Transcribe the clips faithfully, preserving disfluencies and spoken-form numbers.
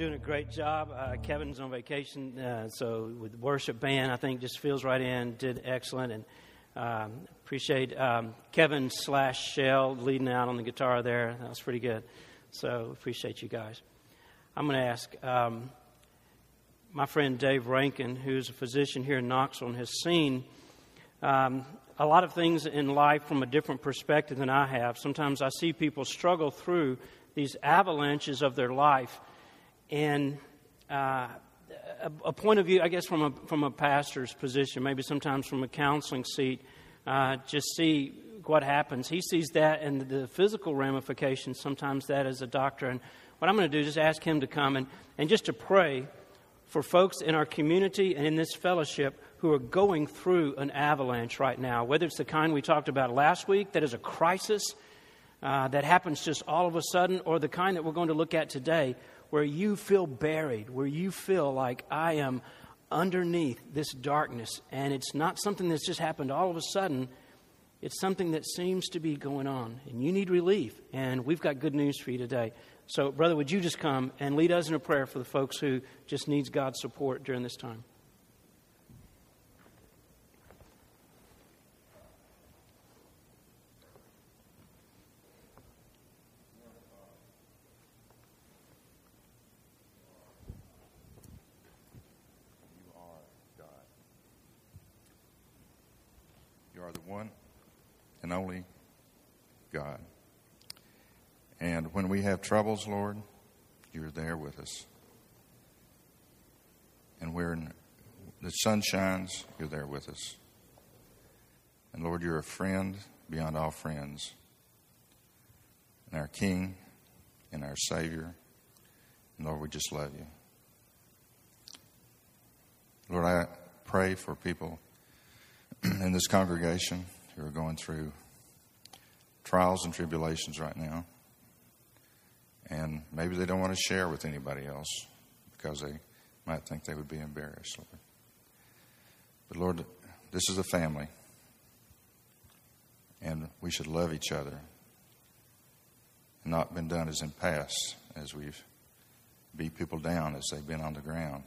doing a great job. Uh, Kevin's on vacation, uh, so with the worship band, I think just feels right in, did excellent, and um, appreciate um, Kevin slash Shell leading out on the guitar there. That was pretty good, so appreciate you guys. I'm going to ask um, my friend Dave Rankin, who's a physician here in Knoxville and has seen um, a lot of things in life from a different perspective than I have. Sometimes I see people struggle through these avalanches of their life, and uh, a, a point of view, I guess, from a from a pastor's position, maybe sometimes from a counseling seat, uh, just see what happens. He sees that and the physical ramifications, sometimes that as a doctor. And what I'm going to do is just ask him to come and, and just to pray for folks in our community and in this fellowship who are going through an avalanche right now, whether it's the kind we talked about last week, that is a crisis, Uh, that happens just all of a sudden, or the kind that we're going to look at today, where you feel buried, where you feel like I am underneath this darkness, and it's not something that's just happened all of a sudden. It's something that seems to be going on, and you need relief, and we've got good news for you today. So, brother, would you just come and lead us in a prayer for the folks who just needs God's support during this time? And only God. And when we have troubles, Lord, you're there with us. And when the sun shines, you're there with us. And Lord, you're a friend beyond all friends, and our King and our Savior. And Lord, we just love you. Lord, I pray for people in this congregation who are going through trials and tribulations right now. And maybe they don't want to share with anybody else because they might think they would be embarrassed, Lord. But Lord, this is a family, and we should love each other. And not been done as in past, as we've beat people down as they've been on the ground,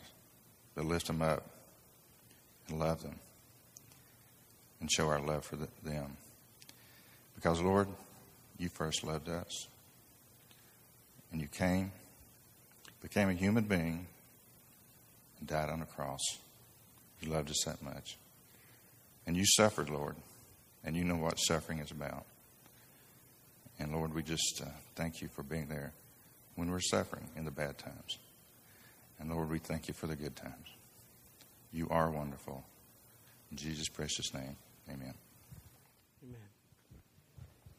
but lift them up and love them and show our love for them. Because, Lord, you first loved us. And you came, became a human being, and died on the cross. You loved us that much. And you suffered, Lord. And you know what suffering is about. And, Lord, we just uh, thank you for being there when we're suffering in the bad times. And, Lord, we thank you for the good times. You are wonderful. In Jesus' precious name. Amen. Amen.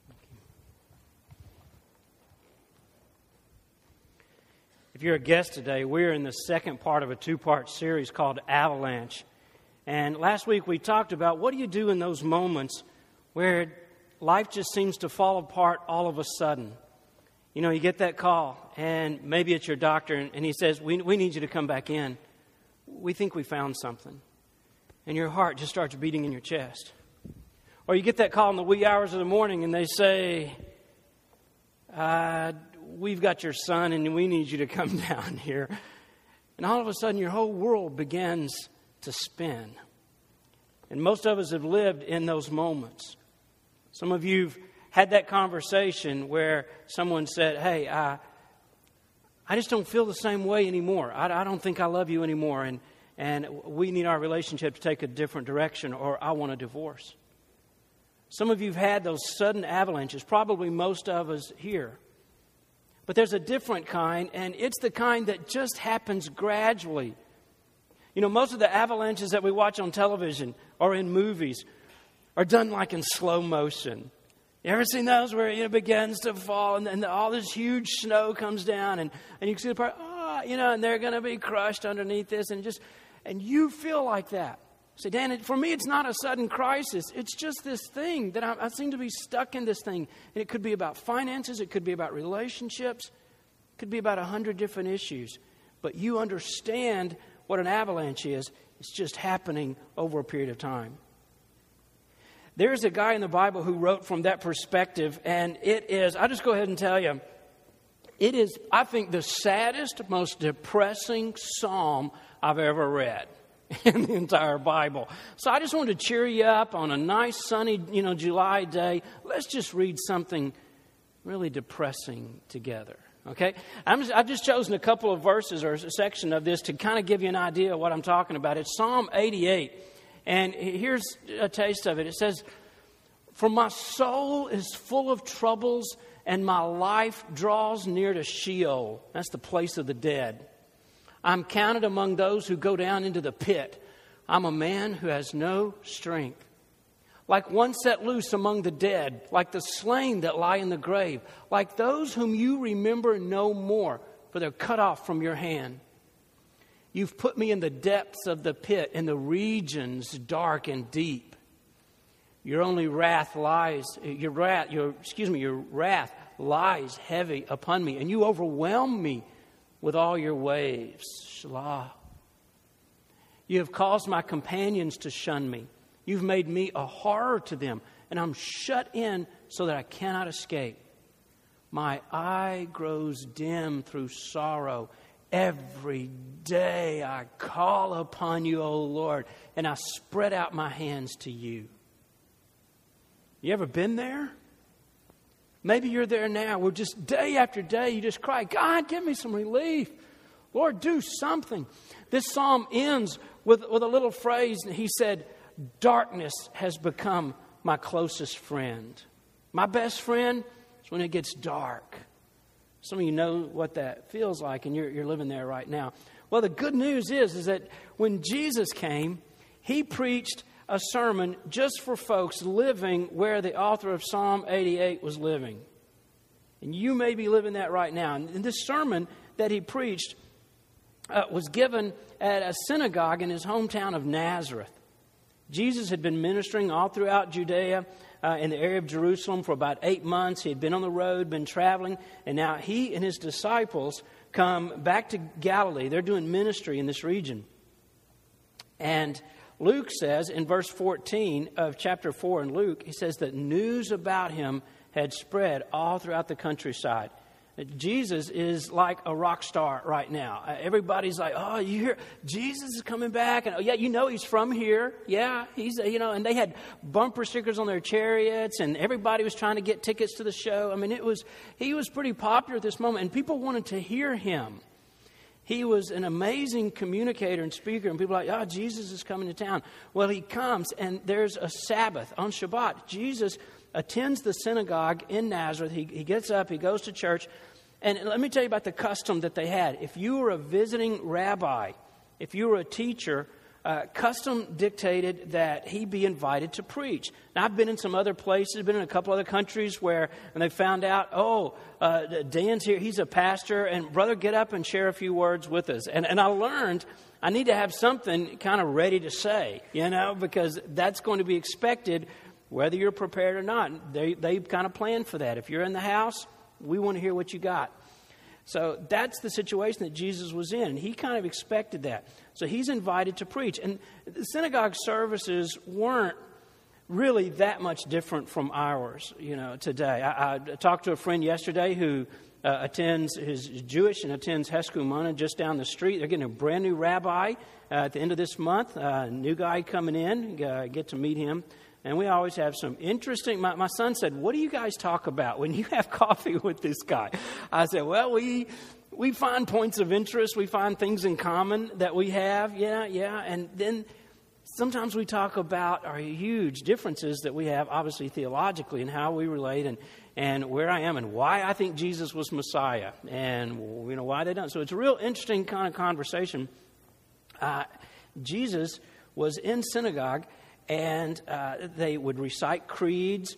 Thank you. If you're a guest today, we're in the second part of a two-part series called Avalanche. And last week we talked about what do you do in those moments where life just seems to fall apart all of a sudden. You know, you get that call, and maybe it's your doctor, and he says, we, we need you to come back in. We think we found something. And your heart just starts beating in your chest. Or you get that call in the wee hours of the morning and they say, uh, we've got your son and we need you to come down here. And all of a sudden your whole world begins to spin. And most of us have lived in those moments. Some of you've had that conversation where someone said, hey, I, I just don't feel the same way anymore. I, I don't think I love you anymore. And And we need our relationship to take a different direction, or I want a divorce. Some of you have had those sudden avalanches, probably most of us here. But there's a different kind, and it's the kind that just happens gradually. You know, most of the avalanches that we watch on television or in movies are done like in slow motion. You ever seen those where it begins to fall and, and all this huge snow comes down and, and you can see the part, oh, you know, and they're going to be crushed underneath this and just, and you feel like that. So, Dan, it, for me, it's not a sudden crisis. It's just this thing that I, I seem to be stuck in this thing. And it could be about finances. It could be about relationships. It could be about a hundred different issues. But you understand what an avalanche is. It's just happening over a period of time. There's a guy in the Bible who wrote from that perspective, and it is, I'll just go ahead and tell you, It is, I think, the saddest, most depressing psalm I've ever read in the entire Bible. So I just wanted to cheer you up on a nice sunny, you know, July day. Let's just read something really depressing together. Okay, I'm just, I've just chosen a couple of verses or a section of this to kind of give you an idea of what I'm talking about. It's Psalm eighty-eight, and here's a taste of it. It says, "For my soul is full of troubles, and my life draws near to Sheol." That's the place of the dead. "I'm counted among those who go down into the pit. I'm a man who has no strength. Like one set loose among the dead, like the slain that lie in the grave, like those whom you remember no more, for they're cut off from your hand. You've put me in the depths of the pit, in the regions dark and deep. Your only wrath lies, your wrath, your, excuse me, your wrath lies heavy upon me, and you overwhelm me with all your waves." Shelah. "You have caused my companions to shun me. You've made me a horror to them, and I'm shut in so that I cannot escape. My eye grows dim through sorrow. Every day I call upon you, O Lord, and I spread out my hands to you." You ever been there? Maybe you're there now. We're just day after day, you just cry, "God, give me some relief. Lord, do something." This psalm ends with, with a little phrase, and he said, "Darkness has become my closest friend." My best friend is when it gets dark. Some of you know what that feels like, and you're, you're living there right now. Well, the good news is, is that when Jesus came, he preached a sermon just for folks living where the author of Psalm eighty-eight was living. And you may be living that right now. And this sermon that he preached uh, was given at a synagogue in his hometown of Nazareth. Jesus had been ministering all throughout Judea uh, in the area of Jerusalem for about eight months. He had been on the road, been traveling, and now he and his disciples come back to Galilee. They're doing ministry in this region. And Luke says in verse fourteen of chapter four in Luke, he says that news about him had spread all throughout the countryside. Jesus is like a rock star right now. Everybody's like, "Oh, you hear Jesus is coming back," and, "Oh yeah, you know he's from here. Yeah, he's you know." And they had bumper stickers on their chariots, and everybody was trying to get tickets to the show. I mean, it was he was pretty popular at this moment, and people wanted to hear him. He was an amazing communicator and speaker, and people were like, "Oh, Jesus is coming to town." Well, he comes, and there's a Sabbath on Shabbat. Jesus attends the synagogue in Nazareth. He, he gets up, he goes to church. And let me tell you about the custom that they had. If you were a visiting rabbi, if you were a teacher, uh, custom dictated that he be invited to preach. Now, I've been in some other places, been in a couple other countries where, and they found out, "Oh, uh, Dan's here, he's a pastor, and brother, get up and share a few words with us." And, and I learned I need to have something kind of ready to say, you know, because that's going to be expected whether you're prepared or not. They they kind of plan for that. If you're in the house, we want to hear what you got. So that's the situation that Jesus was in. He kind of expected that. So he's invited to preach. And the synagogue services weren't really that much different from ours, you know, today. I, I talked to a friend yesterday who uh, attends, is Jewish and attends Heskumana just down the street. They're getting a brand new rabbi uh, at the end of this month. Uh, new guy coming in, uh, get to meet him. And we always have some interesting... My, my son said, "What do you guys talk about when you have coffee with this guy?" I said, well, we we find points of interest. We find things in common that we have. Yeah, yeah. And then sometimes we talk about our huge differences that we have, obviously, theologically, and how we relate and, and where I am and why I think Jesus was Messiah and, you know, why they don't. So it's a real interesting kind of conversation. Uh, Jesus was in synagogue. And uh, they would recite creeds.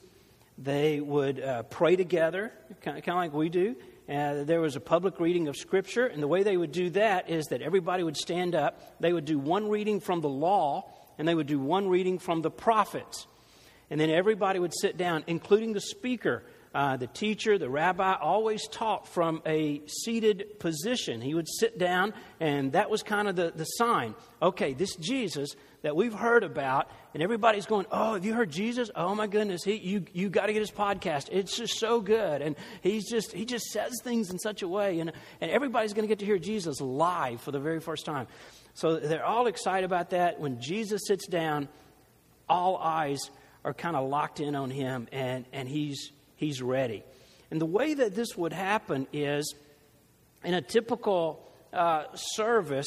They would uh, pray together, kind of like we do. Uh, there was a public reading of Scripture. And the way they would do that is that everybody would stand up. They would do one reading from the law, and they would do one reading from the prophets. And then everybody would sit down, including the speaker. uh, the teacher, the rabbi, always taught from a seated position. He would sit down, and that was kind of the, the sign. Okay, this Jesus that we've heard about, and everybody's going, oh, have you heard Jesus? Oh, my goodness, he you you got to get his podcast. It's just so good. And he's just he just says things in such a way, and, and everybody's going to get to hear Jesus live for the very first time. So they're all excited about that. When Jesus sits down, all eyes are kind of locked in on him, and, and he's he's ready. And the way that this would happen is, in a typical uh, service,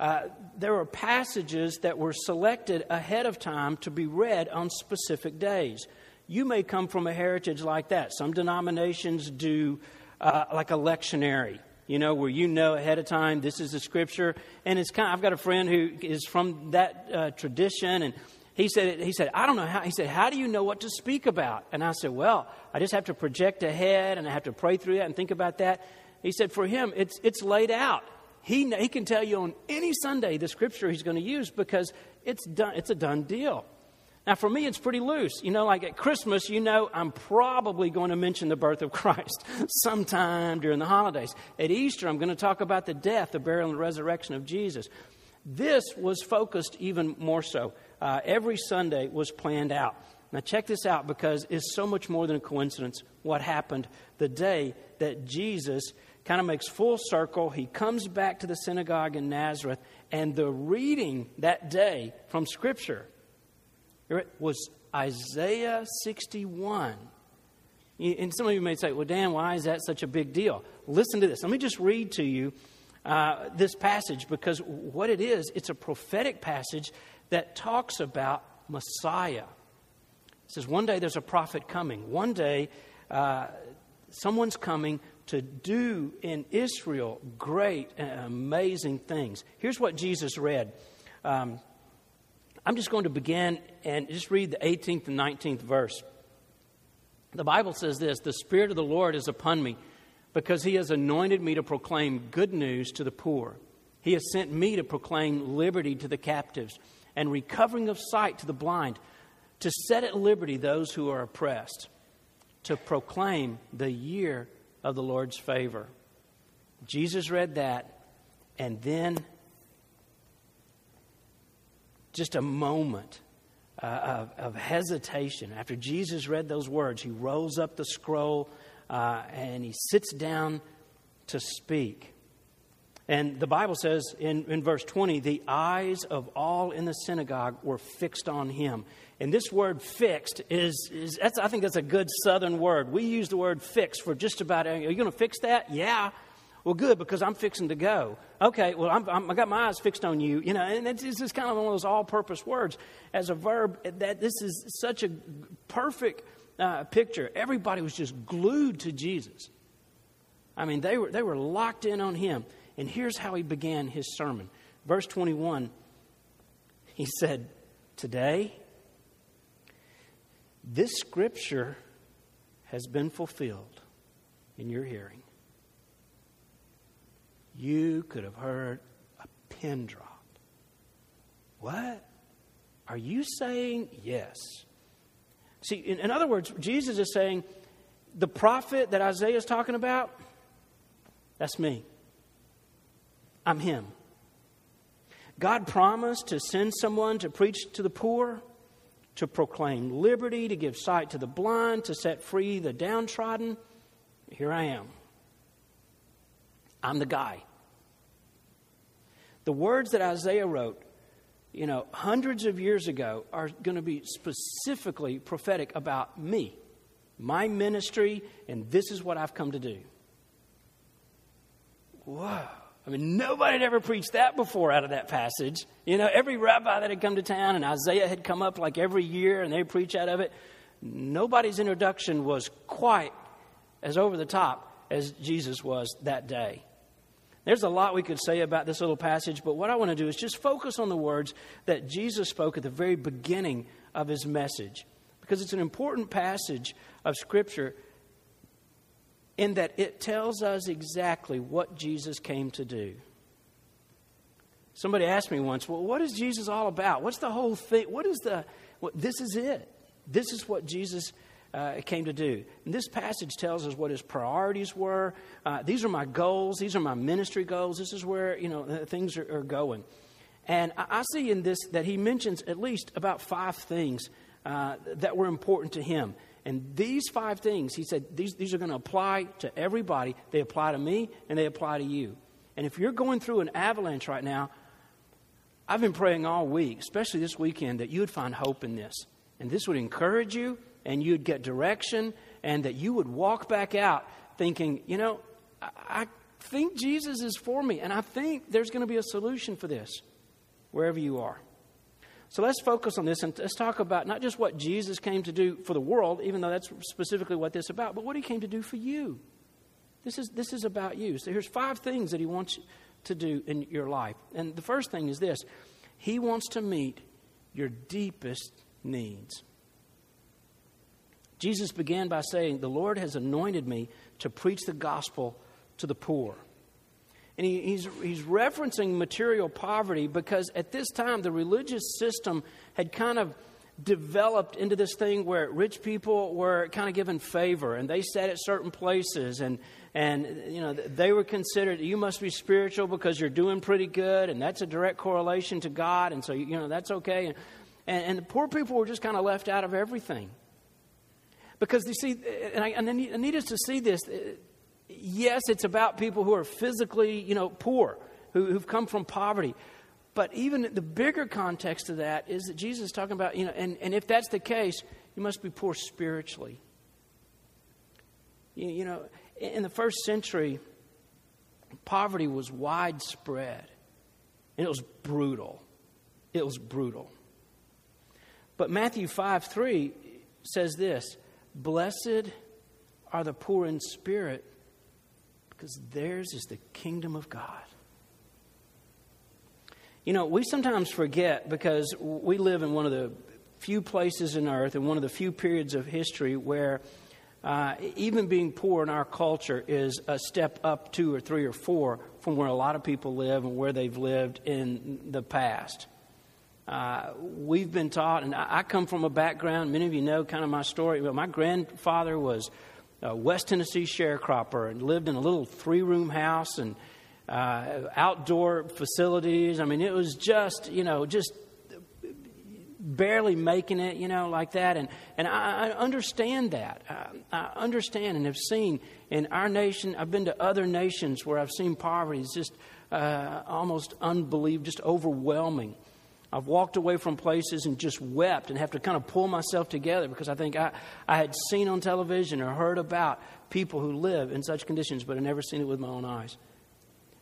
uh, there were passages that were selected ahead of time to be read on specific days. You may come from a heritage like that. Some denominations do uh, like a lectionary, you know, where you know ahead of time this is the scripture. And it's kind of, I've got a friend who is from that uh, tradition, and He said, he said, I don't know how, he said, how do you know what to speak about? And I said, well, I just have to project ahead, and I have to pray through that and think about that. He said, for him, it's it's laid out. He he can tell you on any Sunday the scripture he's going to use, because it's done. It's a done deal. Now, for me, it's pretty loose. You know, like at Christmas, you know, I'm probably going to mention the birth of Christ sometime during the holidays. At Easter, I'm going to talk about the death, the burial, and resurrection of Jesus. This was focused even more so. Uh, every Sunday was planned out. Now check this out, because it's so much more than a coincidence what happened the day that Jesus kind of makes full circle. He comes back to the synagogue in Nazareth, and the reading that day from Scripture was Isaiah sixty-one. And some of you may say, well, Dan, why is that such a big deal? Listen to this. Let me just read to you uh, this passage, because what it is, it's a prophetic passage that talks about Messiah. It says, one day there's a prophet coming. One day uh, someone's coming to do in Israel great and amazing things. Here's what Jesus read. Um, I'm just going to begin and just read the eighteenth and nineteenth verse. The Bible says this: the Spirit of the Lord is upon me, because he has anointed me to proclaim good news to the poor. He has sent me to proclaim liberty to the captives, and recovering of sight to the blind, to set at liberty those who are oppressed, to proclaim the year of the Lord's favor. Jesus read that, and then just a moment uh, of, of hesitation. After Jesus read those words, he rolls up the scroll uh, and he sits down to speak. And the Bible says in, in verse twenty, the eyes of all in the synagogue were fixed on him. And this word fixed is, is that's, I think that's a good Southern word. We use the word fixed for just about, are you going to fix that? Yeah. Well, good, because I'm fixing to go. Okay, well, I'm, I'm, I got my eyes fixed on you. You know, and it's, it's just kind of one of those all-purpose words. As a verb, that this is such a perfect uh, picture. Everybody was just glued to Jesus. I mean, they were they were locked in on him. And here's how he began his sermon. Verse twenty-one, he said, today, this scripture has been fulfilled in your hearing. You could have heard a pin drop. What? Are you saying? Yes. See, in, in other words, Jesus is saying, the prophet that Isaiah is talking about, that's me. I'm him. God promised to send someone to preach to the poor, to proclaim liberty, to give sight to the blind, to set free the downtrodden. Here I am. I'm the guy. The words that Isaiah wrote, you know, hundreds of years ago are going to be specifically prophetic about me, my ministry, and this is what I've come to do. Whoa. I mean, nobody had ever preached that before out of that passage. You know, every rabbi that had come to town, and Isaiah had come up like every year, and they preach out of it. Nobody's introduction was quite as over the top as Jesus was that day. There's a lot we could say about this little passage, but what I want to do is just focus on the words that Jesus spoke at the very beginning of his message, because it's an important passage of Scripture in that it tells us exactly what Jesus came to do. Somebody asked me once, well, what is Jesus all about? What's the whole thing? What is the, what, this is it. This is what Jesus uh, came to do. And this passage tells us what his priorities were. Uh, these are my goals. These are my ministry goals. This is where, you know, things are, are going. And I, I see in this that he mentions at least about five things uh, that were important to him. And these five things, he said, these, these are going to apply to everybody. They apply to me and they apply to you. And if you're going through an avalanche right now, I've been praying all week, especially this weekend, that you would find hope in this. And this would encourage you, and you'd get direction, and that you would walk back out thinking, you know, I, I think Jesus is for me, and I think there's going to be a solution for this, wherever you are. So let's focus on this, and let's talk about not just what Jesus came to do for the world, even though that's specifically what this is about, but what he came to do for you. This is this is about you. So here's five things that he wants to do in your life. And the first thing is this. He wants to meet your deepest needs. Jesus began by saying, the Lord has anointed me to preach the gospel to the poor. And he, he's, he's referencing material poverty because at this time the religious system had kind of developed into this thing where rich people were kind of given favor and they sat at certain places and, and you know, they were considered, you must be spiritual because you're doing pretty good and that's a direct correlation to God and so, you know, that's okay. And, and, and the poor people were just kind of left out of everything. Because you see, and I, and I, need, I need us to see this, yes, it's about people who are physically, you know, poor, who, who've come from poverty. But even the bigger context of that is that Jesus is talking about, you know, and, and if that's the case, you must be poor spiritually. You, you know, in the first century, poverty was widespread. And it was brutal. It was brutal. But Matthew five three says this, blessed are the poor in spirit, because theirs is the kingdom of God. You know, we sometimes forget because we live in one of the few places on earth and one of the few periods of history where uh, even being poor in our culture is a step up two or three or four from where a lot of people live and where they've lived in the past. Uh, we've been taught, and I, I come from a background, many of you know kind of my story, but my grandfather was a West Tennessee sharecropper and lived in a little three-room house and Uh, outdoor facilities. I mean, it was just, you know, just barely making it, you know, like that. And and I, I understand that. I, I understand and have seen in our nation. I've been to other nations where I've seen poverty is just uh, almost unbelievable, just overwhelming. I've walked away from places and just wept and have to kind of pull myself together because I think I, I had seen on television or heard about people who live in such conditions, but I've never seen it with my own eyes.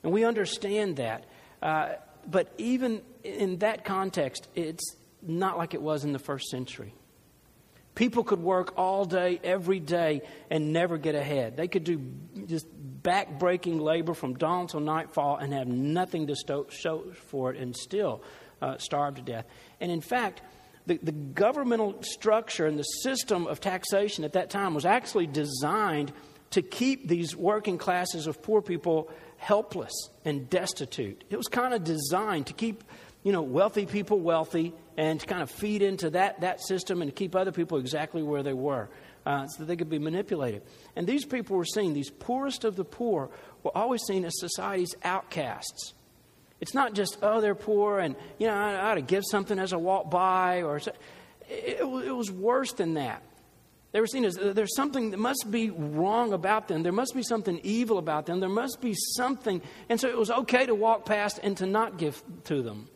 And we understand that. Uh, but even in that context, it's not like it was in the first century. People could work all day, every day, and never get ahead. They could do just back-breaking labor from dawn till nightfall and have nothing to sto- show for it and still uh, starve to death. And in fact, the, the governmental structure and the system of taxation at that time was actually designed to keep these working classes of poor people helpless and destitute. It was kind of designed to keep, you know, wealthy people wealthy and to kind of feed into that that system and to keep other people exactly where they were uh, so that they could be manipulated. And these people were seen, these poorest of the poor, were always seen as society's outcasts. It's not just, oh, they're poor and, you know, I, I ought to give something as I walk by. or so. it, it was worse than that. They were seen as there's something that must be wrong about them. There must be something evil about them. There must be something. And so it was okay to walk past and to not give to them.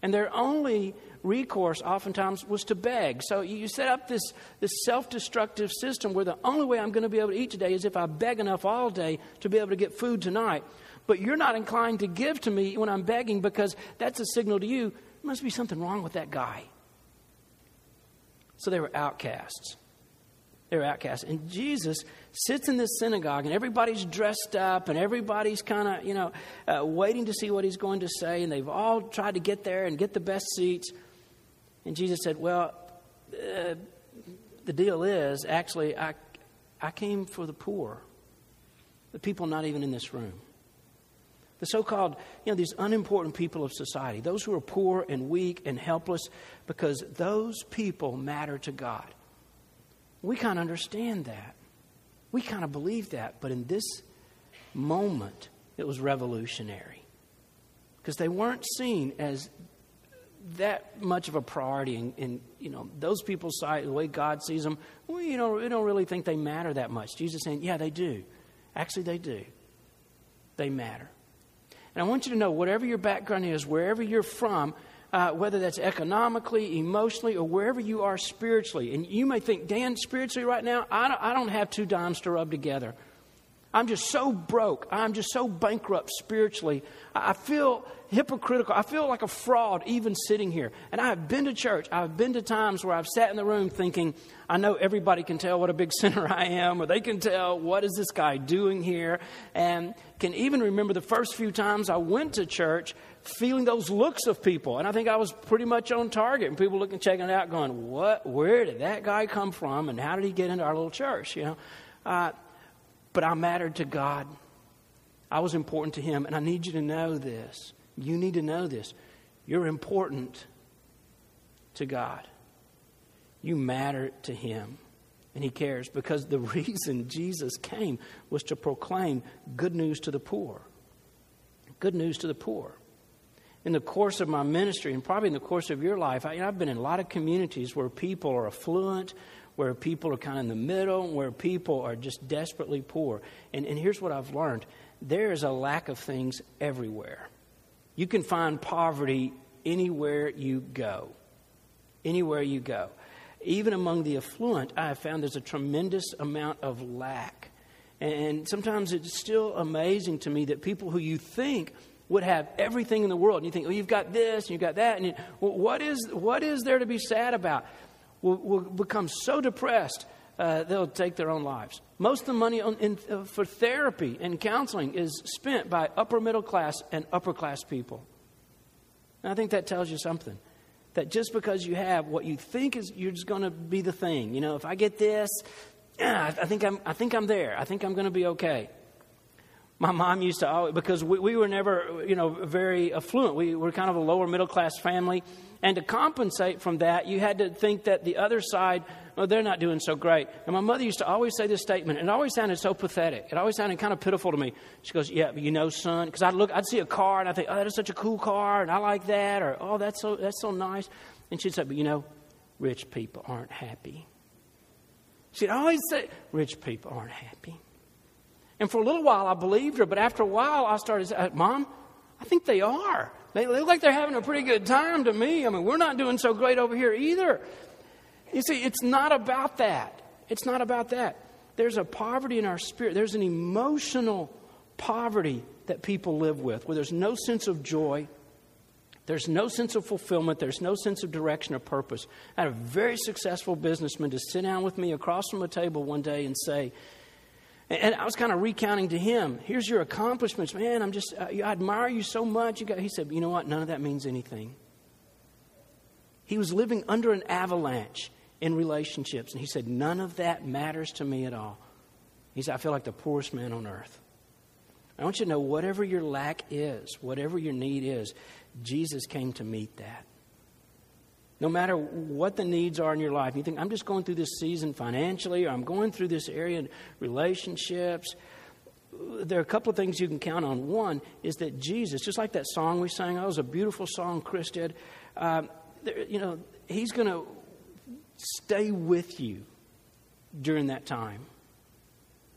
And their only recourse oftentimes was to beg. So you set up this, this self-destructive system where the only way I'm going to be able to eat today is if I beg enough all day to be able to get food tonight. But you're not inclined to give to me when I'm begging because that's a signal to you. There must be something wrong with that guy. So they were outcasts. They're outcasts. And Jesus sits in this synagogue and everybody's dressed up and everybody's kind of, you know, uh, waiting to see what he's going to say. And they've all tried to get there and get the best seats. And Jesus said, well, uh, the deal is actually I, I came for the poor, the people not even in this room. The so-called, you know, these unimportant people of society, those who are poor and weak and helpless, because those people matter to God. we kind of understand that. We kind of believe that. But in this moment, it was revolutionary. Because they weren't seen as that much of a priority. And, and you know, those people sight, the way God sees them, well, you know, we don't really think they matter that much. Jesus is saying, yeah, they do. Actually, they do. They matter. And I want you to know, whatever your background is, wherever you're from, uh, whether that's economically, emotionally, or wherever you are spiritually. And you may think, Dan, spiritually right now, I don't, I don't have two dimes to rub together. I'm just so broke. I'm just so bankrupt spiritually. I feel hypocritical. I feel like a fraud even sitting here. And I've been to church. I've been to times where I've sat in the room thinking, I know everybody can tell what a big sinner I am, or they can tell what is this guy doing here. And can even remember the first few times I went to church feeling those looks of people. And I think I was pretty much on target. And people looking, checking it out going, what, where did that guy come from? And how did he get into our little church? You know, uh, But I mattered to God. I was important to Him. And I need you to know this. You need to know this. You're important to God. You matter to Him. And He cares. Because the reason Jesus came was to proclaim good news to the poor. Good news to the poor. In the course of my ministry, and probably in the course of your life, I, you know, I've been in a lot of communities where people are affluent, where people are kind of in the middle, where people are just desperately poor. And, and here's what I've learned. There is a lack of things everywhere. You can find poverty anywhere you go. Anywhere you go. Even among the affluent, I have found there's a tremendous amount of lack. And sometimes it's still amazing to me that people who you think would have everything in the world, and you think, well, you've got this, and you've got that, and you, well, what is what is there to be sad about? Will, will become so depressed, uh, they'll take their own lives. Most of the money on, in, uh, for therapy and counseling is spent by upper middle class and upper class people. And I think that tells you something. That just because you have what you think is, you're just going to be the thing. You know, if I get this, yeah, I, I think I'm, I think I'm there. I think I'm going to be okay. My mom used to always, because we, we were never, you know, very affluent. We were kind of a lower middle class family. And to compensate from that, you had to think that the other side, well, they're not doing so great. And my mother used to always say this statement, and it always sounded so pathetic. It always sounded kind of pitiful to me. She goes, yeah, but you know, son, because I'd look, I'd see a car and I think, oh, that is such a cool car. And I like that. Or, oh, that's so, that's so nice. And she'd say, but you know, rich people aren't happy. She'd always say, rich people aren't happy. And for a little while, I believed her. But after a while, I started saying, Mom, I think they are. They look like they're having a pretty good time to me. I mean, we're not doing so great over here either. You see, it's not about that. It's not about that. There's a poverty in our spirit. There's an emotional poverty that people live with, where there's no sense of joy. There's no sense of fulfillment. There's no sense of direction or purpose. I had a very successful businessman to sit down with me across from a table one day and say, and I was kind of recounting to him, here's your accomplishments. Man, I'm just, I admire you so much. You got, he said, you know what? None of that means anything. He was living under an avalanche in relationships. And he said, none of that matters to me at all. He said, I feel like the poorest man on earth. I want you to know, whatever your lack is, whatever your need is, Jesus came to meet that. No matter what the needs are in your life, you think, I'm just going through this season financially, or I'm going through this area in relationships. There are a couple of things you can count on. One is that Jesus, just like that song we sang, that was a beautiful song Chris did. Um, there, you know, He's going to stay with you during that time.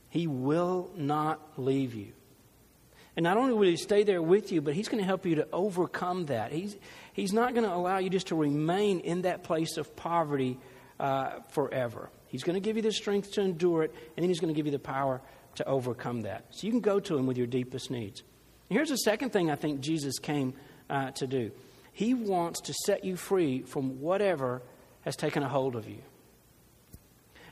He will not leave you. And not only will He stay there with you, but He's going to help you to overcome that. He's, he's not going to allow you just to remain in that place of poverty uh, forever. He's going to give you the strength to endure it, and then He's going to give you the power to overcome that. So you can go to Him with your deepest needs. And here's the second thing I think Jesus came uh, to do. He wants to set you free from whatever has taken a hold of you.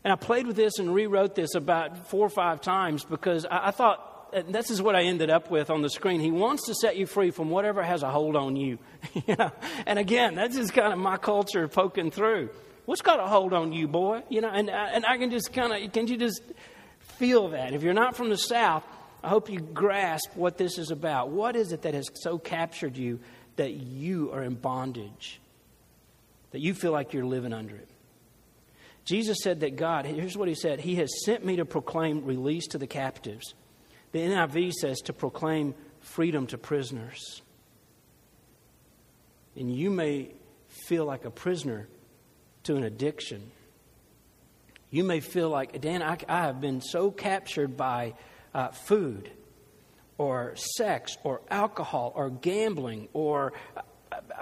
And I played with this and rewrote this about four or five times because I, I thought, and this is what I ended up with on the screen. He wants to set you free from whatever has a hold on you. You know? And again, that's just kind of my culture poking through. What's got a hold on you, boy? You know, and I, and I can just kind of, can you just feel that? If you're not from the South, I hope you grasp what this is about. What is it that has so captured you that you are in bondage, that you feel like you're living under it? Jesus said that God, here's what he said, he has sent me to proclaim release to the captives. The N I V says to proclaim freedom to prisoners. And you may feel like a prisoner to an addiction. You may feel like, Dan, I, I have been so captured by uh, food or sex or alcohol or gambling, or I,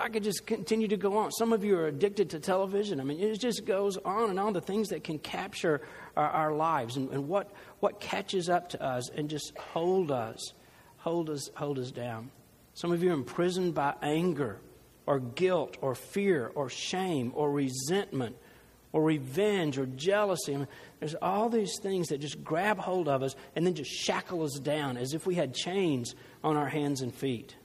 I could just continue to go on. Some of you are addicted to television. I mean, it just goes on and on, the things that can capture our, our lives and, and what, what catches up to us and just hold us, hold us, hold us down. Some of you are imprisoned by anger or guilt or fear or shame or resentment or revenge or jealousy. I mean, there's all these things that just grab hold of us and then just shackle us down as if we had chains on our hands and feet.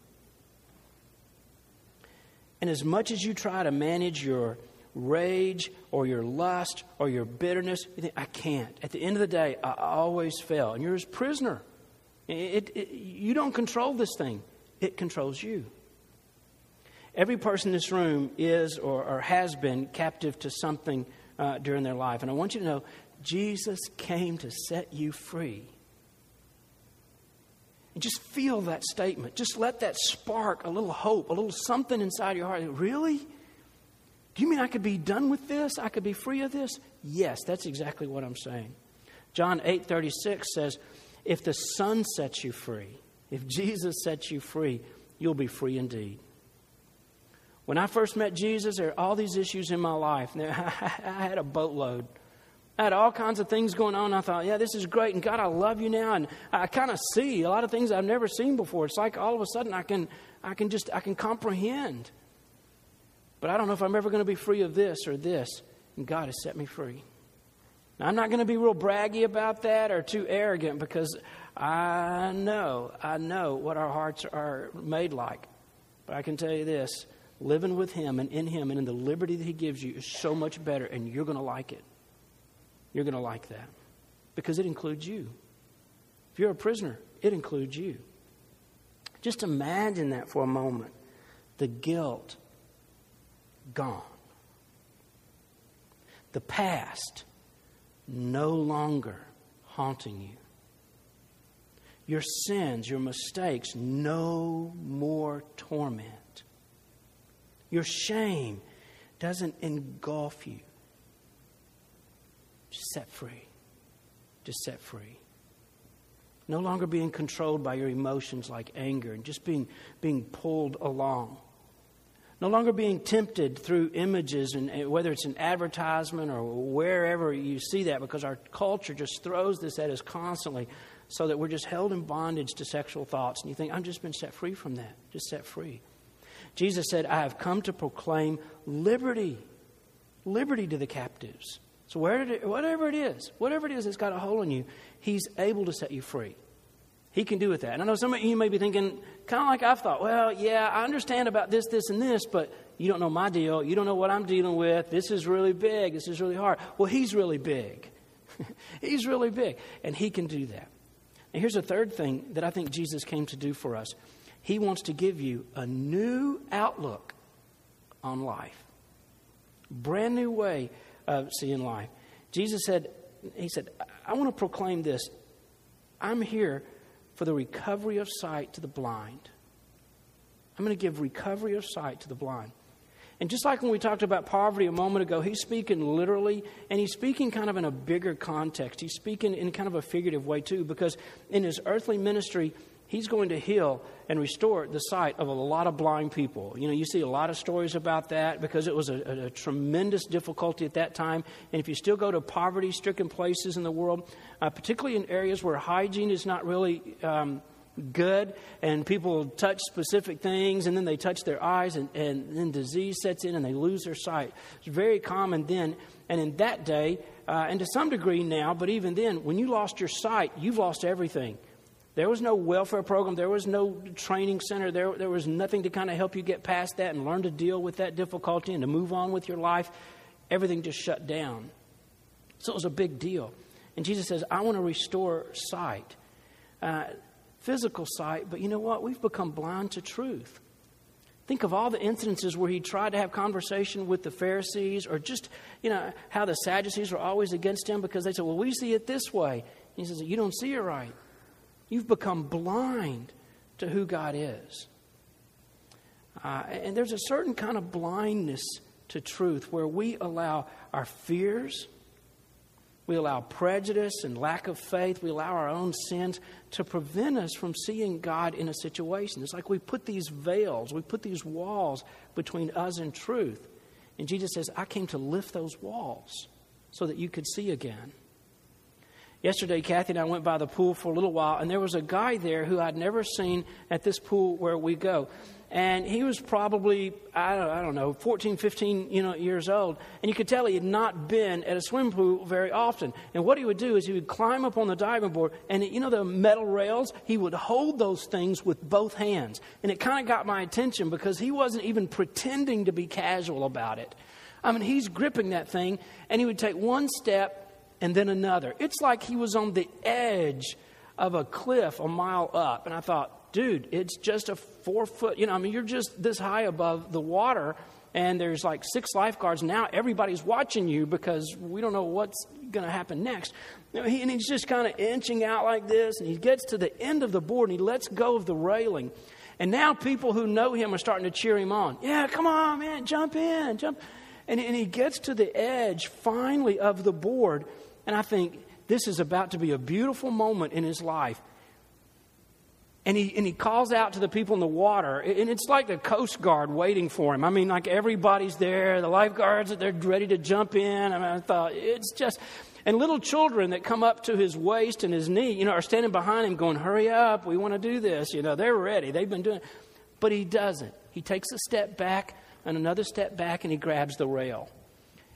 And as much as you try to manage your rage or your lust or your bitterness, you think, I can't. At the end of the day, I always fail. And you're his prisoner. It, it, you don't control this thing. It controls you. Every person in this room is or, or has been captive to something uh, during their life. And I want you to know, Jesus came to set you free. And just feel that statement. Just let that spark a little hope, a little something inside your heart. Really? Do you mean I could be done with this? I could be free of this? Yes, that's exactly what I'm saying. John eight thirty-six says, if the Son sets you free, if Jesus sets you free, you'll be free indeed. When I first met Jesus, there were all these issues in my life. I had a boatload. I had all kinds of things going on. I thought, yeah, this is great. And God, I love you now. And I kind of see a lot of things I've never seen before. It's like all of a sudden I can I can just, I can comprehend. But I don't know if I'm ever going to be free of this or this. And God has set me free. Now, I'm not going to be real braggy about that or too arrogant, because I know, I know what our hearts are made like. But I can tell you this. Living with him and in him and in the liberty that he gives you is so much better, and you're going to like it. You're going to like that because it includes you. If you're a prisoner, it includes you. Just imagine that for a moment. The guilt, gone. The past, no longer haunting you. Your sins, your mistakes, no more torment. Your shame doesn't engulf you. Just set free. Just set free. No longer being controlled by your emotions like anger and just being, being pulled along. No longer being tempted through images, and whether it's an advertisement or wherever you see that, because our culture just throws this at us constantly so that we're just held in bondage to sexual thoughts. And you think, I've just been set free from that. Just set free. Jesus said, I have come to proclaim liberty, liberty to the captives. So wherever it, whatever it is, whatever it is that's got a hold on you, he's able to set you free. He can do with that. And I know some of you may be thinking, kind of like I've thought, well, yeah, I understand about this, this, and this, but you don't know my deal. You don't know what I'm dealing with. This is really big. This is really hard. Well, he's really big. He's really big. And he can do that. And here's a third thing that I think Jesus came to do for us. He wants to give you a new outlook on life. Brand new way of seeing life. Jesus said, he said, I want to proclaim this. I'm here for the recovery of sight to the blind. I'm going to give recovery of sight to the blind. And just like when we talked about poverty a moment ago, he's speaking literally, and he's speaking kind of in a bigger context. He's speaking in kind of a figurative way too, because in his earthly ministry, he's going to heal and restore the sight of a lot of blind people. You know, you see a lot of stories about that because it was a, a, a tremendous difficulty at that time. And if you still go to poverty-stricken places in the world, uh, particularly in areas where hygiene is not really um, good, and people touch specific things and then they touch their eyes, and, and then disease sets in and they lose their sight. It's very common then. And in that day, uh, and to some degree now, but even then, when you lost your sight, you've lost everything. There was no welfare program. There was no training center. There, there was nothing to kind of help you get past that and learn to deal with that difficulty and to move on with your life. Everything just shut down. So it was a big deal. And Jesus says, I want to restore sight, uh, physical sight. But you know what? We've become blind to truth. Think of all the instances where he tried to have conversation with the Pharisees, or just, you know, how the Sadducees were always against him because they said, well, we see it this way. And he says, you don't see it right. You've become blind to who God is. Uh, and there's a certain kind of blindness to truth where we allow our fears, we allow prejudice and lack of faith, we allow our own sins to prevent us from seeing God in a situation. It's like we put these veils, we put these walls between us and truth. And Jesus says, I came to lift those walls so that you could see again. Yesterday, Kathy and I went by the pool for a little while, and there was a guy there who I'd never seen at this pool where we go. And he was probably, I don't, I don't know, fourteen, fifteen you know, years old. And you could tell he had not been at a swim pool very often. And what he would do is he would climb up on the diving board, and, you know, the metal rails, he would hold those things with both hands. And it kind of got my attention because he wasn't even pretending to be casual about it. I mean, he's gripping that thing, and he would take one step and then another. It's like he was on the edge of a cliff a mile up. And I thought, dude, it's just a four foot, you know, I mean, you're just this high above the water, and there's like six lifeguards. Now everybody's watching you because we don't know what's going to happen next. And he's just kind of inching out like this, and he gets to the end of the board, and he lets go of the railing. And now people who know him are starting to cheer him on. Yeah, come on, man, jump in, jump. And, and he gets to the edge finally of the board. And I think this is about to be a beautiful moment in his life. And he and he calls out to the people in the water. And it's like the Coast Guard waiting for him. I mean, like everybody's there. The lifeguards, they're ready to jump in. I mean, I thought, it's just... And little children that come up to his waist and his knee, you know, are standing behind him going, hurry up, we want to do this. You know, they're ready. They've been doing it. But he doesn't. He takes a step back and another step back, and he grabs the rail.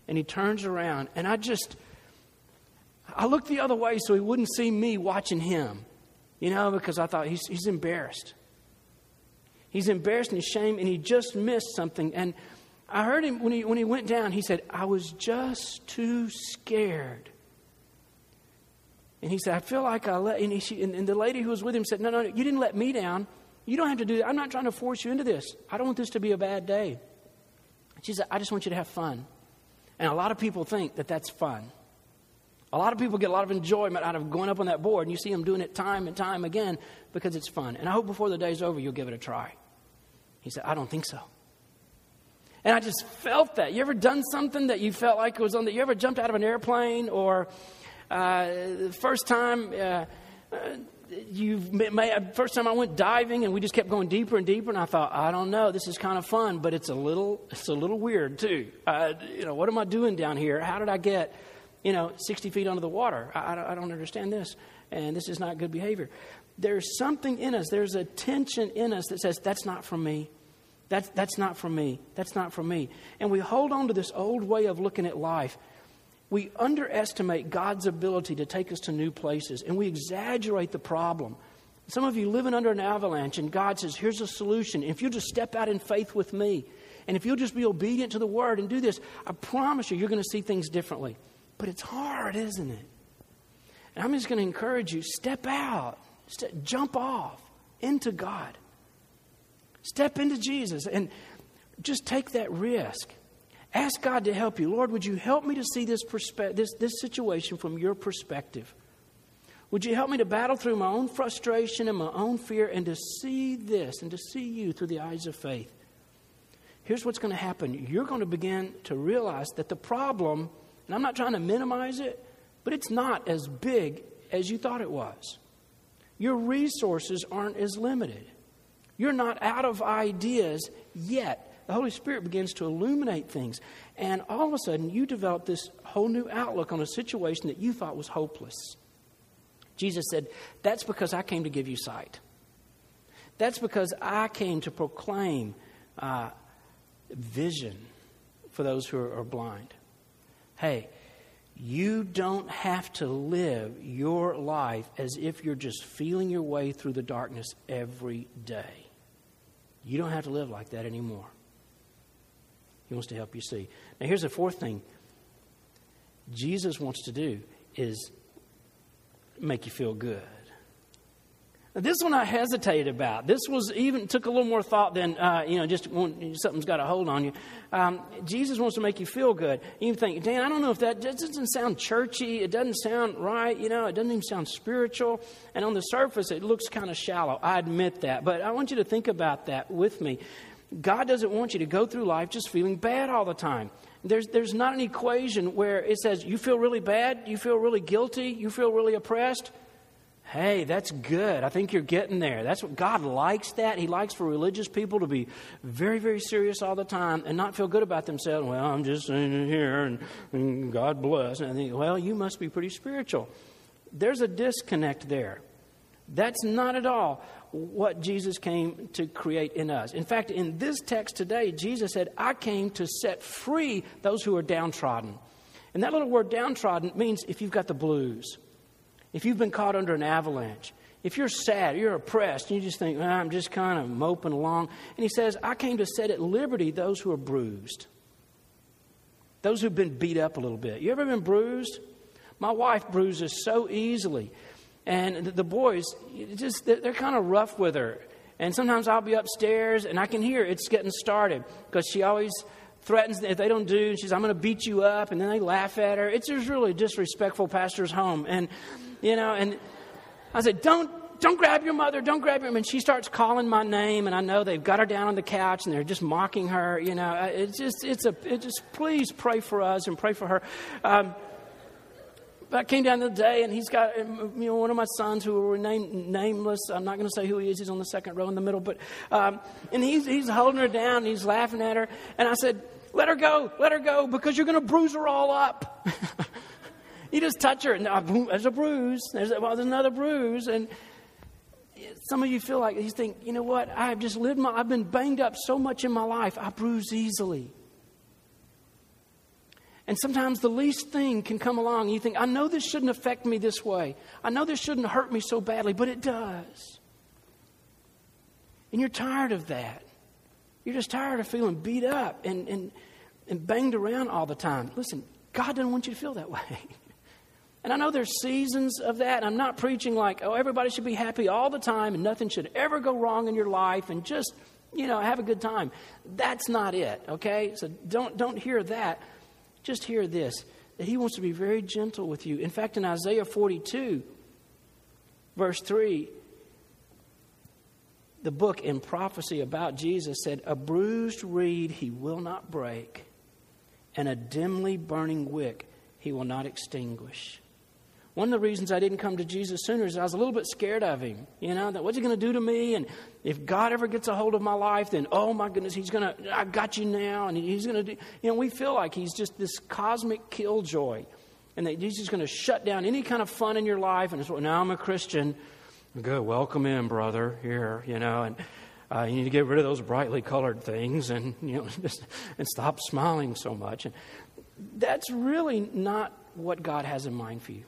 And he turns around. And I just... I looked the other way so he wouldn't see me watching him, you know, because I thought he's he's embarrassed. He's embarrassed and ashamed, and he just missed something. And I heard him when he when he went down, he said, I was just too scared. And he said, I feel like I let, and, he, she, and, and the lady who was with him said, no, no, no, you didn't let me down. You don't have to do that. I'm not trying to force you into this. I don't want this to be a bad day. She said, I just want you to have fun. And a lot of people think that that's fun. A lot of people get a lot of enjoyment out of going up on that board, and you see them doing it time and time again because it's fun. And I hope before the day's over, you'll give it a try. He said, I don't think so. And I just felt that. You ever done something that you felt like it was on the, you ever jumped out of an airplane, or uh, the first time uh, uh, you've made, first time I went diving, and we just kept going deeper and deeper. And I thought, I don't know, this is kind of fun, but it's a little, it's a little weird too. Uh, you know, what am I doing down here? How did I get, you know, sixty feet under the water? I, I don't understand this. And this is not good behavior. There's something in us. There's a tension in us that says, that's not from me. That's, that's not from me. That's not from me. And we hold on to this old way of looking at life. We underestimate God's ability to take us to new places. And we exaggerate the problem. Some of you living under an avalanche, and God says, here's a solution. If you just step out in faith with me, and if you'll just be obedient to the word and do this, I promise you, you're going to see things differently. But it's hard, isn't it? And I'm just going to encourage you, step out, step, jump off into God. Step into Jesus and just take that risk. Ask God to help you. Lord, would you help me to see this perspe- this, this situation from your perspective? Would you help me to battle through my own frustration and my own fear, and to see this and to see you through the eyes of faith? Here's what's going to happen. You're going to begin to realize that the problem... And I'm not trying to minimize it, but it's not as big as you thought it was. Your resources aren't as limited. You're not out of ideas yet. The Holy Spirit begins to illuminate things. And all of a sudden, you develop this whole new outlook on a situation that you thought was hopeless. Jesus said, that's because I came to give you sight. That's because I came to proclaim uh, vision for those who are blind. Hey, you don't have to live your life as if you're just feeling your way through the darkness every day. You don't have to live like that anymore. He wants to help you see. Now, here's the fourth thing Jesus wants to do is make you feel good. This one I hesitated about. This was even took a little more thought than, uh, you know, just when something's got a hold on you. Um, Jesus wants to make you feel good. You think, Dan, I don't know if that, that doesn't sound churchy. It doesn't sound right. You know, it doesn't even sound spiritual. And on the surface, it looks kind of shallow. I admit that. But I want you to think about that with me. God doesn't want you to go through life just feeling bad all the time. There's there's not an equation where it says you feel really bad, you feel really guilty, you feel really oppressed. Hey, that's good. I think you're getting there. That's what God likes that. He likes for religious people to be very, very serious all the time and not feel good about themselves. Well, I'm just sitting here and, and God bless. And I think, well, you must be pretty spiritual. There's a disconnect there. That's not at all what Jesus came to create in us. In fact, in this text today, Jesus said, I came to set free those who are downtrodden. And that little word downtrodden means if you've got the blues, if you've been caught under an avalanche, if you're sad, you're oppressed, and you just think, well, I'm just kind of moping along. And he says, I came to set at liberty those who are bruised, those who've been beat up a little bit. You ever been bruised? My wife bruises so easily. And the boys, just they're kind of rough with her. And sometimes I'll be upstairs, and I can hear it's getting started because she always threatens if they don't do. And she says, I'm going to beat you up. And then they laugh at her. It's just really disrespectful pastor's home. And, you know, and I said, don't. Don't grab your mother. Don't grab him. And she starts calling my name. And I know they've got her down on the couch and they're just mocking her. You know, it's just, it's a, it just, please pray for us and pray for her. Um, but I came down the day and he's got, you know, one of my sons who were named, nameless. I'm not going to say who he is. He's on the second row in the middle. But, um, and he's, he's holding her down and he's laughing at her. And I said, let her go, let her go because you're going to bruise her all up. You just touch her and oh, there's a bruise. There's, well, there's another bruise. And some of you feel like you think, you know what? I've just lived my, I've been banged up so much in my life. I bruise easily. And sometimes the least thing can come along. You think, I know this shouldn't affect me this way. I know this shouldn't hurt me so badly, but it does. And you're tired of that. You're just tired of feeling beat up and, and, and banged around all the time. Listen, God doesn't want you to feel that way. And I know there's seasons of that. And I'm not preaching like, oh, everybody should be happy all the time and nothing should ever go wrong in your life and just, you know, have a good time. That's not it, okay? So don't don't hear that. Just hear this, that he wants to be very gentle with you. In fact, in Isaiah forty-two, verse three, the book in prophecy about Jesus said, a bruised reed he will not break, and a dimly burning wick he will not extinguish. One of the reasons I didn't come to Jesus sooner is I was a little bit scared of him. You know, that what's he going to do to me? And if God ever gets a hold of my life, then, oh, my goodness, he's going to, I've got you now. And he's going to do, you know, we feel like he's just this cosmic killjoy. And that he's just going to shut down any kind of fun in your life. And it's, well, now I'm a Christian. Good, welcome in, brother, here, you know. And uh, you need to get rid of those brightly colored things and, you know, just, and stop smiling so much. And that's really not what God has in mind for you.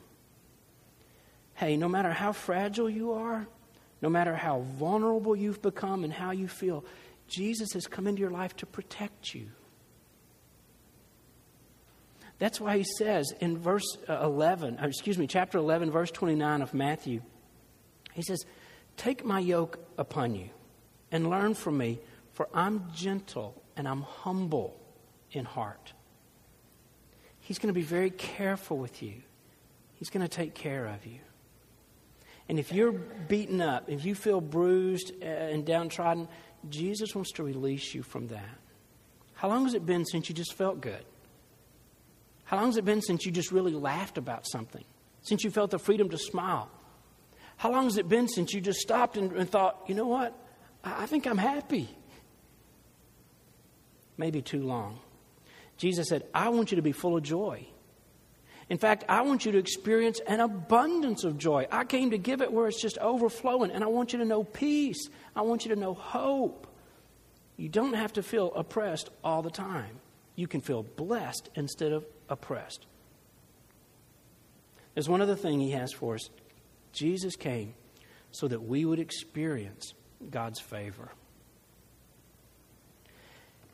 Hey, no matter how fragile you are, no matter how vulnerable you've become and how you feel, Jesus has come into your life to protect you. That's why he says in verse eleven, excuse me, chapter eleven, verse twenty-nine of Matthew, he says, take my yoke upon you and learn from me, for I'm gentle and I'm humble in heart. He's going to be very careful with you. He's going to take care of you. And if you're beaten up, if you feel bruised and downtrodden, Jesus wants to release you from that. How long has it been since you just felt good? How long has it been since you just really laughed about something? Since you felt the freedom to smile? How long has it been since you just stopped and, and thought, you know what? I, I think I'm happy. Maybe too long. Jesus said, I want you to be full of joy. In fact, I want you to experience an abundance of joy. I came to give it where it's just overflowing. And I want you to know peace. I want you to know hope. You don't have to feel oppressed all the time. You can feel blessed instead of oppressed. There's one other thing he has for us. Jesus came so that we would experience God's favor.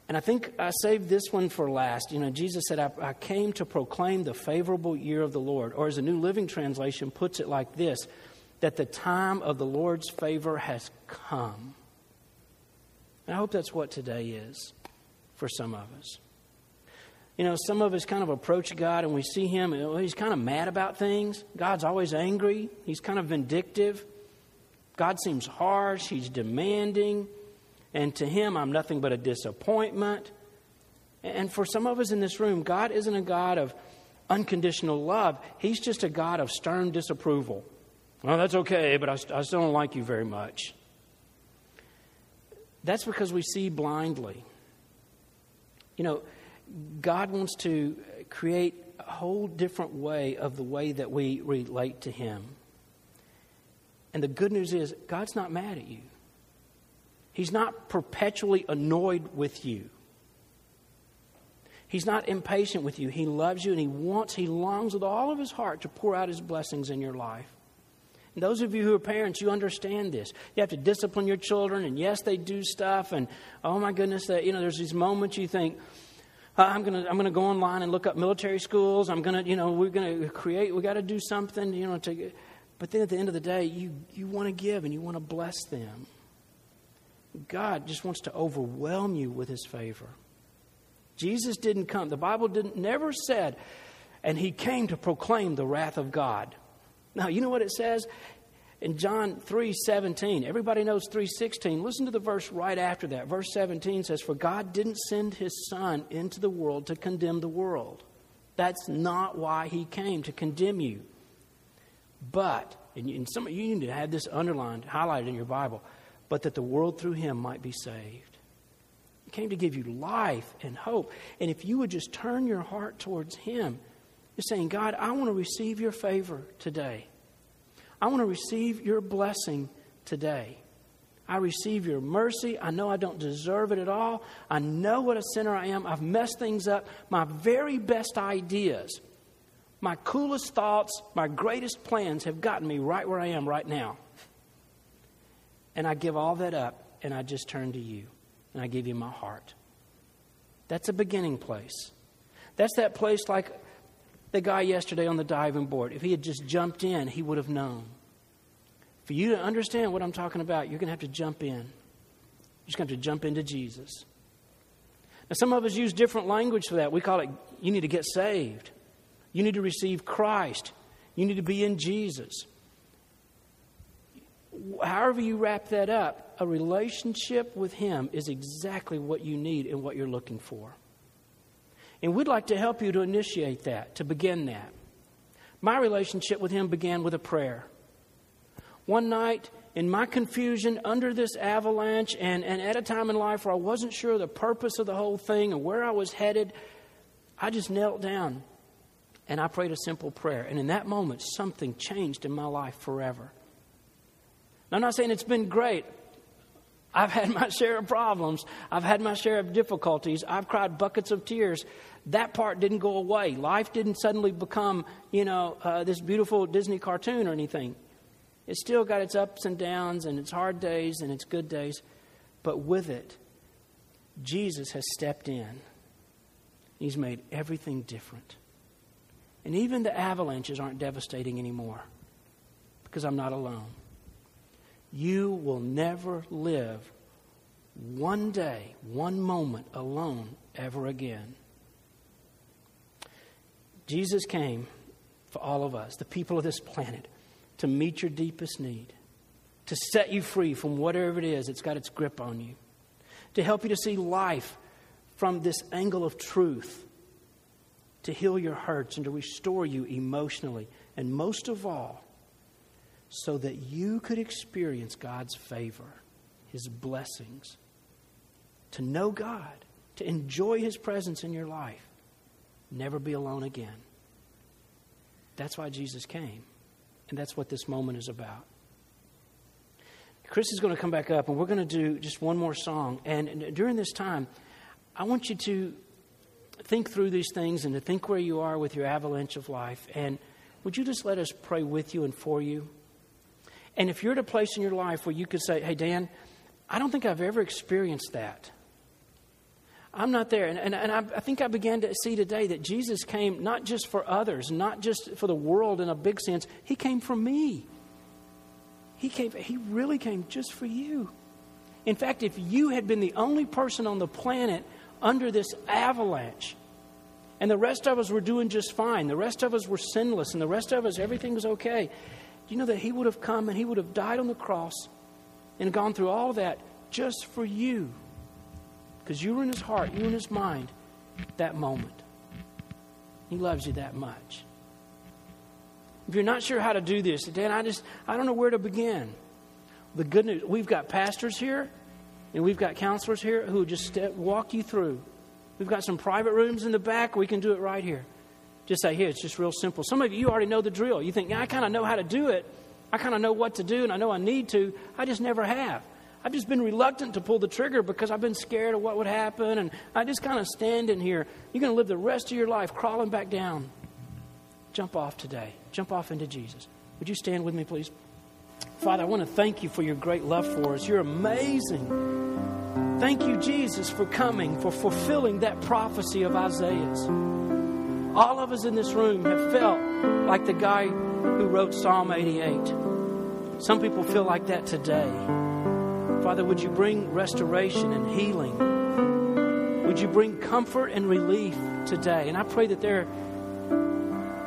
And I think I saved this one for last. You know, Jesus said, I, I came to proclaim the favorable year of the Lord. Or as a New Living Translation puts it like this, that the time of the Lord's favor has come. And I hope that's what today is for some of us. You know, some of us kind of approach God and we see him and he's kind of mad about things. God's always angry. He's kind of vindictive. God seems harsh. He's demanding. And to him, I'm nothing but a disappointment. And for some of us in this room, God isn't a God of unconditional love. He's just a God of stern disapproval. Well, that's okay, but I, I still don't like you very much. That's because we see blindly. You know, God wants to create a whole different way of the way that we relate to him. And the good news is, God's not mad at you. He's not perpetually annoyed with you. He's not impatient with you. He loves you and he wants, he longs with all of his heart to pour out his blessings in your life. And those of you who are parents, you understand this. You have to discipline your children, and yes, they do stuff. And oh my goodness, that, you know, there's these moments you think, I'm gonna, I'm gonna go online and look up military schools. I'm gonna, you know, we're gonna create. We got to do something, you know. To, but then at the end of the day, you you want to give and you want to bless them. God just wants to overwhelm you with his favor. Jesus didn't come. The Bible didn't never said, and he came to proclaim the wrath of God. Now, you know what it says in John three seventeen. Everybody knows three sixteen. Listen to the verse right after that. Verse seventeen says, "For God didn't send his son into the world to condemn the world." That's not why he came, to condemn you. But, and some of you need to have this underlined, highlighted in your Bible, but that the world through him might be saved. He came to give you life and hope. And if you would just turn your heart towards him, you're saying, God, I want to receive your favor today. I want to receive your blessing today. I receive your mercy. I know I don't deserve it at all. I know what a sinner I am. I've messed things up. My very best ideas, my coolest thoughts, my greatest plans have gotten me right where I am right now. And I give all that up and I just turn to you and I give you my heart. That's a beginning place. That's that place like the guy yesterday on the diving board. If he had just jumped in, he would have known. For you to understand what I'm talking about, you're going to have to jump in. You're just going to have to jump into Jesus. Now, some of us use different language for that. We call it, you need to get saved. You need to receive Christ. You need to be in Jesus. However you wrap that up, a relationship with him is exactly what you need and what you're looking for. And we'd like to help you to initiate that, to begin that. My relationship with him began with a prayer. One night, in my confusion, under this avalanche, and, and at a time in life where I wasn't sure the purpose of the whole thing and where I was headed, I just knelt down and I prayed a simple prayer. And in that moment, something changed in my life forever. Now, I'm not saying it's been great. I've had my share of problems. I've had my share of difficulties. I've cried buckets of tears. That part didn't go away. Life didn't suddenly become, you know, uh, this beautiful Disney cartoon or anything. It's still got its ups and downs and its hard days and its good days. But with it, Jesus has stepped in. He's made everything different. And even the avalanches aren't devastating anymore because I'm not alone. You will never live one day, one moment alone ever again. Jesus came for all of us, the people of this planet, to meet your deepest need, to set you free from whatever it is that's got its grip on you, to help you to see life from this angle of truth, to heal your hurts and to restore you emotionally, and most of all, so that you could experience God's favor, his blessings, to know God, to enjoy his presence in your life, never be alone again. That's why Jesus came, and that's what this moment is about. Chris is going to come back up, and we're going to do just one more song. And during this time, I want you to think through these things and to think where you are with your avalanche of life. And would you just let us pray with you and for you? And if you're at a place in your life where you could say, hey, Dan, I don't think I've ever experienced that. I'm not there. And, and, and I, I think I began to see today that Jesus came not just for others, not just for the world in a big sense. He came for me. He came, he really came just for you. In fact, if you had been the only person on the planet under this avalanche, and the rest of us were doing just fine, the rest of us were sinless, and the rest of us, everything was okay, do you know that he would have come and he would have died on the cross and gone through all that just for you? Because you were in his heart, you were in his mind that moment. He loves you that much. If you're not sure how to do this, Dan, I just, I don't know where to begin. The good news, we've got pastors here and we've got counselors here who just step, walk you through. We've got some private rooms in the back. We can do it right here. Just say, here, it's just real simple. Some of you already know the drill. You think, yeah, I kind of know how to do it. I kind of know what to do and I know I need to. I just never have. I've just been reluctant to pull the trigger because I've been scared of what would happen. And I just kind of stand in here. You're going to live the rest of your life crawling back down. Jump off today. Jump off into Jesus. Would you stand with me, please? Father, I want to thank you for your great love for us. You're amazing. Thank you, Jesus, for coming, for fulfilling that prophecy of Isaiah's. All of us in this room have felt like the guy who wrote Psalm eighty-eight. Some people feel like that today. Father, would you bring restoration and healing? Would you bring comfort and relief today? And I pray that there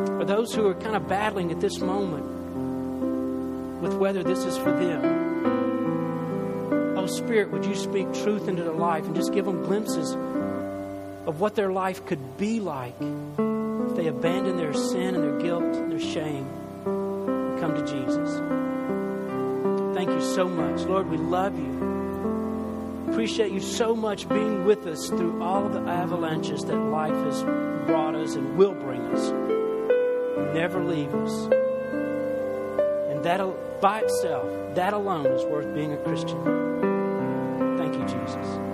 are those who are kind of battling at this moment with whether this is for them. Oh, Spirit, would you speak truth into their life and just give them glimpses of what their life could be like if they abandon their sin and their guilt and their shame and come to Jesus. Thank you so much. Lord, we love you. Appreciate you so much being with us through all the avalanches that life has brought us and will bring us. You never leave us. And that by itself, that alone is worth being a Christian. Thank you, Jesus.